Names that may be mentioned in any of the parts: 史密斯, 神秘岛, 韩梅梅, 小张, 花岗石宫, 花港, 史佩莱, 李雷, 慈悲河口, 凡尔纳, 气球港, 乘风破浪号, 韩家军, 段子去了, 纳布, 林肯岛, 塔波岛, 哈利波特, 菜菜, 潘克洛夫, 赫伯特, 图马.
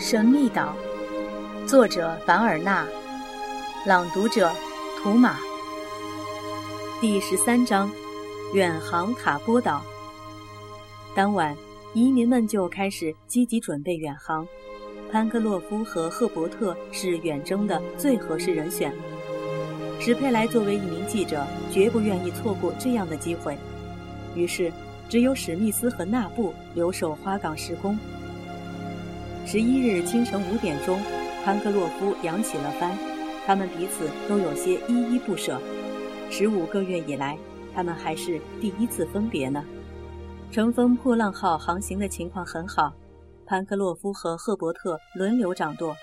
神秘岛》，作者凡尔纳，朗读者图马。第13章，远航塔波岛。当晚，移民们就开始积极准备远航。潘克洛夫和赫伯特是远征的最合适人选。史佩莱作为一名记者，绝不愿意错过这样的机会。于是，只有史密斯和纳布留守花岗石宫。11日清晨5点钟，潘克洛夫扬起了帆，他们彼此都有些依依不舍。15个月以来，他们还是第一次分别呢。乘风破浪号航行的情况很好，潘克洛夫和赫伯特轮流掌舵，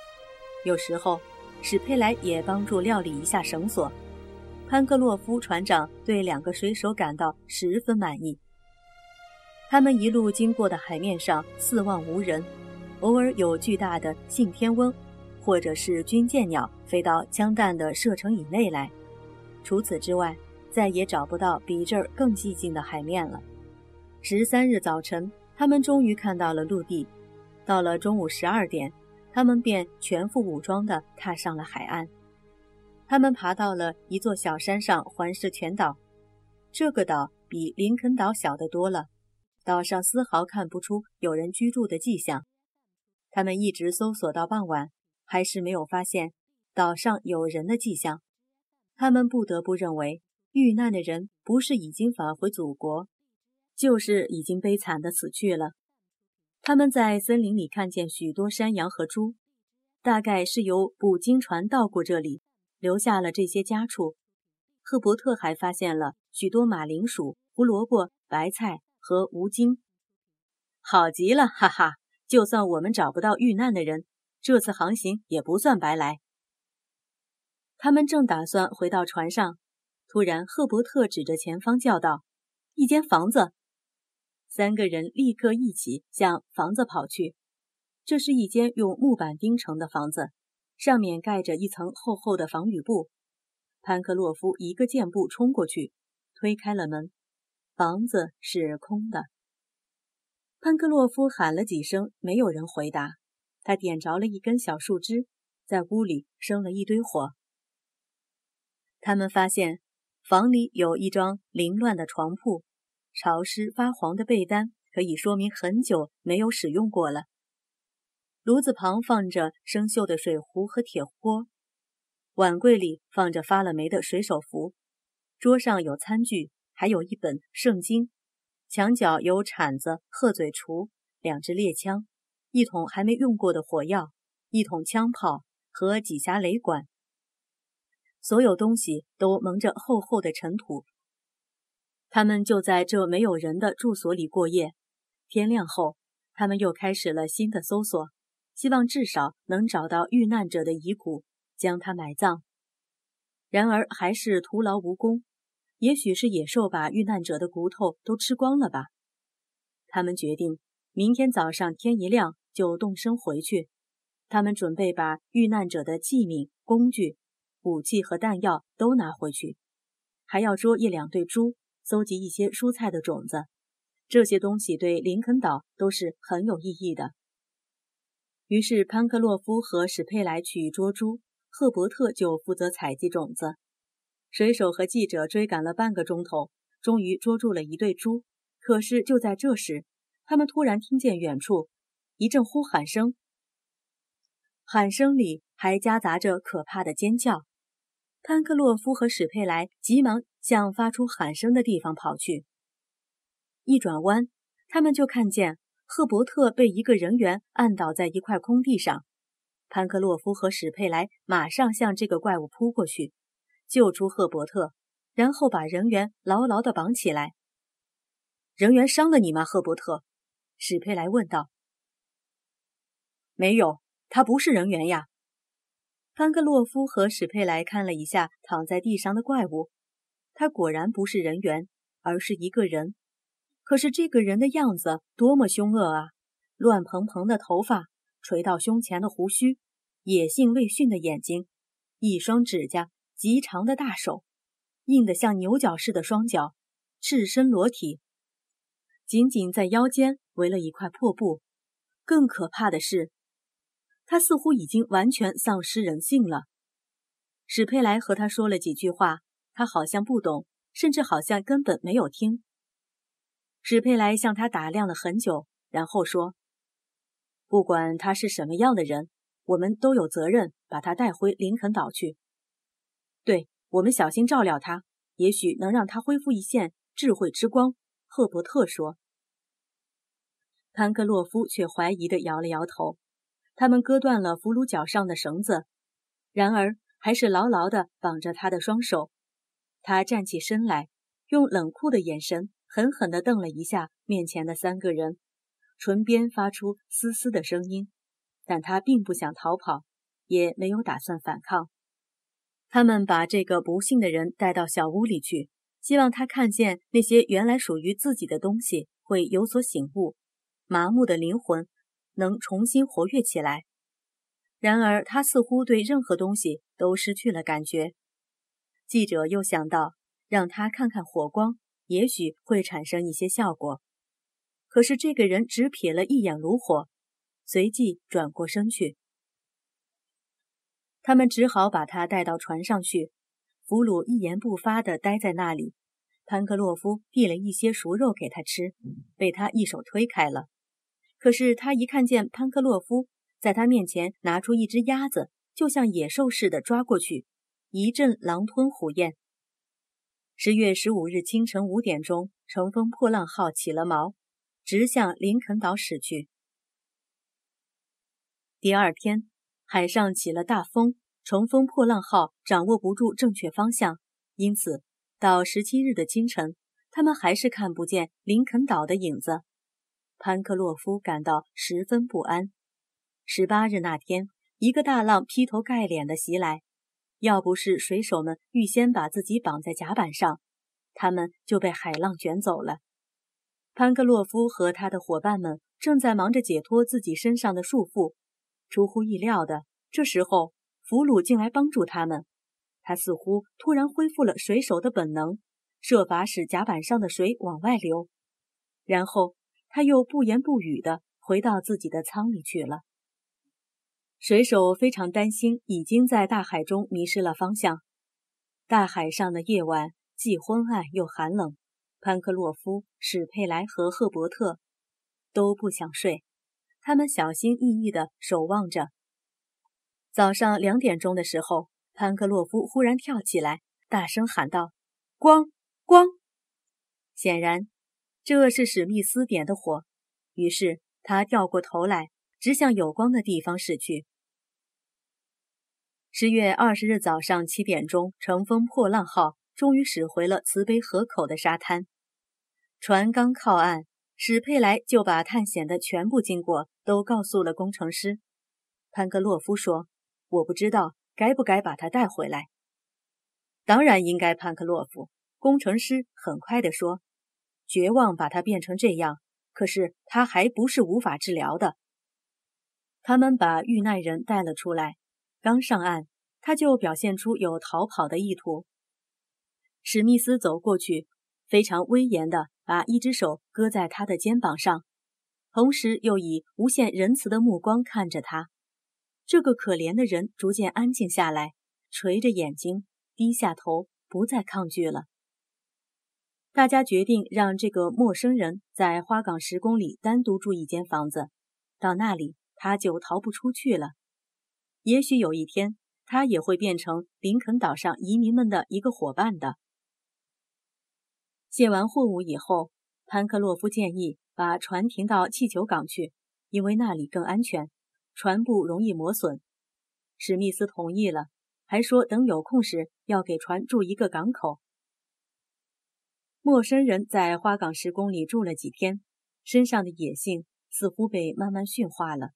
有时候史佩莱也帮助料理一下绳索。潘克洛夫船长对2个水手感到十分满意。他们一路经过的海面上四望无人，偶尔有巨大的信天翁或者是军舰鸟飞到枪弹的射程以内来，除此之外再也找不到比这儿更寂静的海面了。13日早晨，他们终于看到了陆地。到了中午12点，他们便全副武装地踏上了海岸。他们爬到了一座小山上，环视全岛。这个岛比林肯岛小得多了，岛上丝毫看不出有人居住的迹象。他们一直搜索到傍晚，还是没有发现岛上有人的迹象。他们不得不认为，遇难的人不是已经返回祖国，就是已经悲惨地死去了。他们在森林里看见许多山羊和猪，大概是由捕鲸船到过这里，留下了这些家畜。赫伯特还发现了许多马铃薯、胡萝卜、白菜和芜菁。好极了，哈哈！就算我们找不到遇难的人，这次航行也不算白来。他们正打算回到船上，突然赫伯特指着前方叫道：“一间房子！”3个人立刻一起向房子跑去。这是一间用木板钉成的房子，上面盖着一层厚厚的防雨布。潘克洛夫一个箭步冲过去，推开了门。房子是空的。潘克洛夫喊了几声，没有人回答。他点着了一根小树枝，在屋里生了一堆火。他们发现房里有一张凌乱的床铺，潮湿发黄的被单可以说明很久没有使用过了。炉子旁放着生锈的水壶和铁锅，碗柜里放着发了霉的水手服，桌上有餐具，还有一本圣经。墙角有铲子、鹤嘴锄、2只猎枪、1桶还没用过的火药、1桶枪炮和几匣雷管。所有东西都蒙着厚厚的尘土。他们就在这没有人的住所里过夜。天亮后，他们又开始了新的搜索，希望至少能找到遇难者的遗骨，将他埋葬。然而还是徒劳无功，也许是野兽把遇难者的骨头都吃光了吧。他们决定，明天早上天一亮就动身回去。他们准备把遇难者的器皿、工具、武器和弹药都拿回去，还要捉1-2对猪，搜集一些蔬菜的种子，这些东西对林肯岛都是很有意义的。于是潘克洛夫和史佩莱去捉猪，赫伯特就负责采集种子。水手和记者追赶了半个钟头，终于捉住了1对猪。可是就在这时，他们突然听见远处一阵呼喊声，喊声里还夹杂着可怕的尖叫。潘克洛夫和史佩莱急忙向发出喊声的地方跑去。一转弯，他们就看见赫伯特被一个人员按倒在一块空地上。潘克洛夫和史佩莱马上向这个怪物扑过去，救出赫伯特，然后把人员牢牢地绑起来。“人员伤了你吗，赫伯特？”史佩莱问道。“没有，他不是人员呀。”潘克洛夫和史佩莱看了一下躺在地上的怪物，他果然不是人猿，而是一个人。可是这个人的样子多么凶恶啊！乱蓬蓬的头发，垂到胸前的胡须，野性未驯的眼睛，一双指甲极长的大手，硬得像牛角似的双脚，赤身裸体，仅仅在腰间围了一块破布。更可怕的是，他似乎已经完全丧失人性了。史佩莱和他说了几句话，他好像不懂，甚至好像根本没有听。史佩莱向他打量了很久，然后说：“不管他是什么样的人，我们都有责任把他带回林肯岛去。对，我们小心照料他，也许能让他恢复一线智慧之光。”赫伯特说。潘克洛夫却怀疑地摇了摇头。他们割断了俘虏脚上的绳子，然而还是牢牢地绑着他的双手。他站起身来，用冷酷的眼神狠狠地瞪了一下面前的三个人，唇边发出嘶嘶的声音，但他并不想逃跑，也没有打算反抗。他们把这个不幸的人带到小屋里去，希望他看见那些原来属于自己的东西会有所醒悟，麻木的灵魂能重新活跃起来。然而他似乎对任何东西都失去了感觉。记者又想到，让他看看火光，也许会产生一些效果。可是这个人只瞥了一眼炉火，随即转过身去。他们只好把他带到船上去。俘虏一言不发地待在那里。潘克洛夫递了一些熟肉给他吃，被他一手推开了。可是他一看见潘克洛夫，在他面前拿出一只鸭子，就像野兽似的抓过去，一阵狼吞虎咽。10月15日清晨5点钟，乘风破浪号起了锚，直向林肯岛驶去。第二天，海上起了大风，乘风破浪号掌握不住正确方向，因此到17日的清晨，他们还是看不见林肯岛的影子。潘克洛夫感到十分不安。18日那天，一个大浪劈头盖脸地袭来，要不是水手们预先把自己绑在甲板上，他们就被海浪卷走了。潘克洛夫和他的伙伴们正在忙着解脱自己身上的束缚，出乎意料的，这时候俘虏竟来帮助他们。他似乎突然恢复了水手的本能，设法使甲板上的水往外流，然后他又不言不语地回到自己的舱里去了。水手非常担心已经在大海中迷失了方向。大海上的夜晚既昏暗又寒冷，潘克洛夫、史佩莱和赫伯特都不想睡，他们小心翼翼地守望着。早上2点钟的时候，潘克洛夫忽然跳起来，大声喊道：“光！光！”显然这是史密斯点的火，于是他掉过头来，直向有光的地方驶去。10月20日早上7点钟，乘风破浪号终于驶回了慈悲河口的沙滩。船刚靠岸，史佩莱就把探险的全部经过都告诉了工程师。潘格洛夫说：“我不知道该不该把他带回来。”“当然应该，潘克洛夫。”工程师很快地说。“绝望把他变成这样，可是他还不是无法治疗的。”他们把遇难人带了出来，刚上岸，他就表现出有逃跑的意图。史密斯走过去，非常威严地把一只手搁在他的肩膀上，同时又以无限仁慈的目光看着他。这个可怜的人逐渐安静下来，垂着眼睛，低下头，不再抗拒了。大家决定让这个陌生人在花港10公里单独住一间房子，到那里他就逃不出去了。也许有一天，他也会变成林肯岛上移民们的一个伙伴的。卸完货物以后，潘克洛夫建议把船停到气球港去，因为那里更安全，船不容易磨损。史密斯同意了，还说等有空时要给船筑一个港口。陌生人在花港10公里住了几天，身上的野性似乎被慢慢驯化了。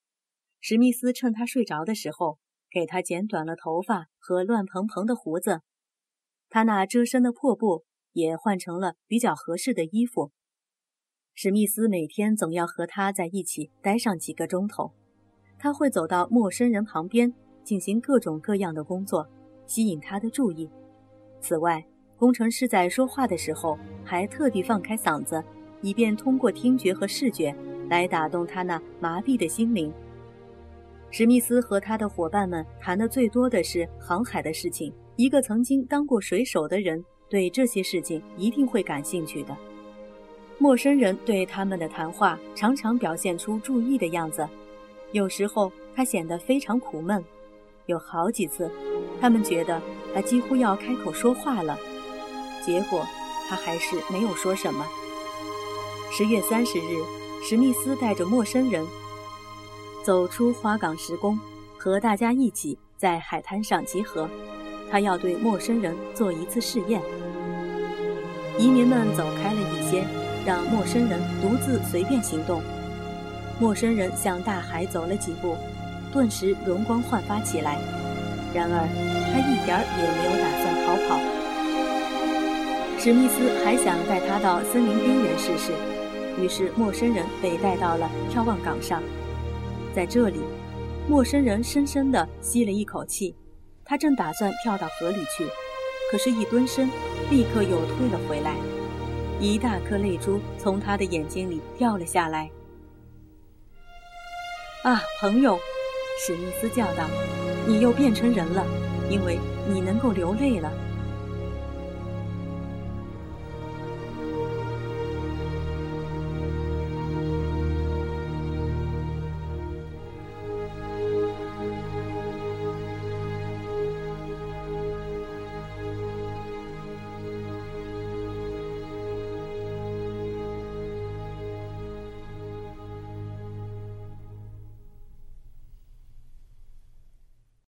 史密斯趁他睡着的时候，给他剪短了头发和乱蓬蓬的胡子，他那遮身的破布也换成了比较合适的衣服。史密斯每天总要和他在一起待上几个钟头，他会走到陌生人旁边，进行各种各样的工作，吸引他的注意。此外，工程师在说话的时候还特地放开嗓子，以便通过听觉和视觉来打动他那麻痹的心灵。史密斯和他的伙伴们谈得最多的是航海的事情。一个曾经当过水手的人对这些事情一定会感兴趣的。陌生人对他们的谈话常常表现出注意的样子，有时候他显得非常苦闷。有好几次，他们觉得他几乎要开口说话了，结果他还是没有说什么。10月30日，史密斯带着陌生人走出花岗石宫，和大家一起在海滩上集合。他要对陌生人做一次试验。移民们走开了一些，让陌生人独自随便行动。陌生人向大海走了几步，顿时容光焕发起来。然而，他一点也没有打算逃跑。史密斯还想带他到森林边缘试试，于是陌生人被带到了眺望岗上。在这里，陌生人深深地吸了一口气。他正打算跳到河里去，可是一蹲身，立刻又退了回来。一大颗泪珠从他的眼睛里掉了下来。啊，朋友，史密斯叫道，你又变成人了，因为你能够流泪了。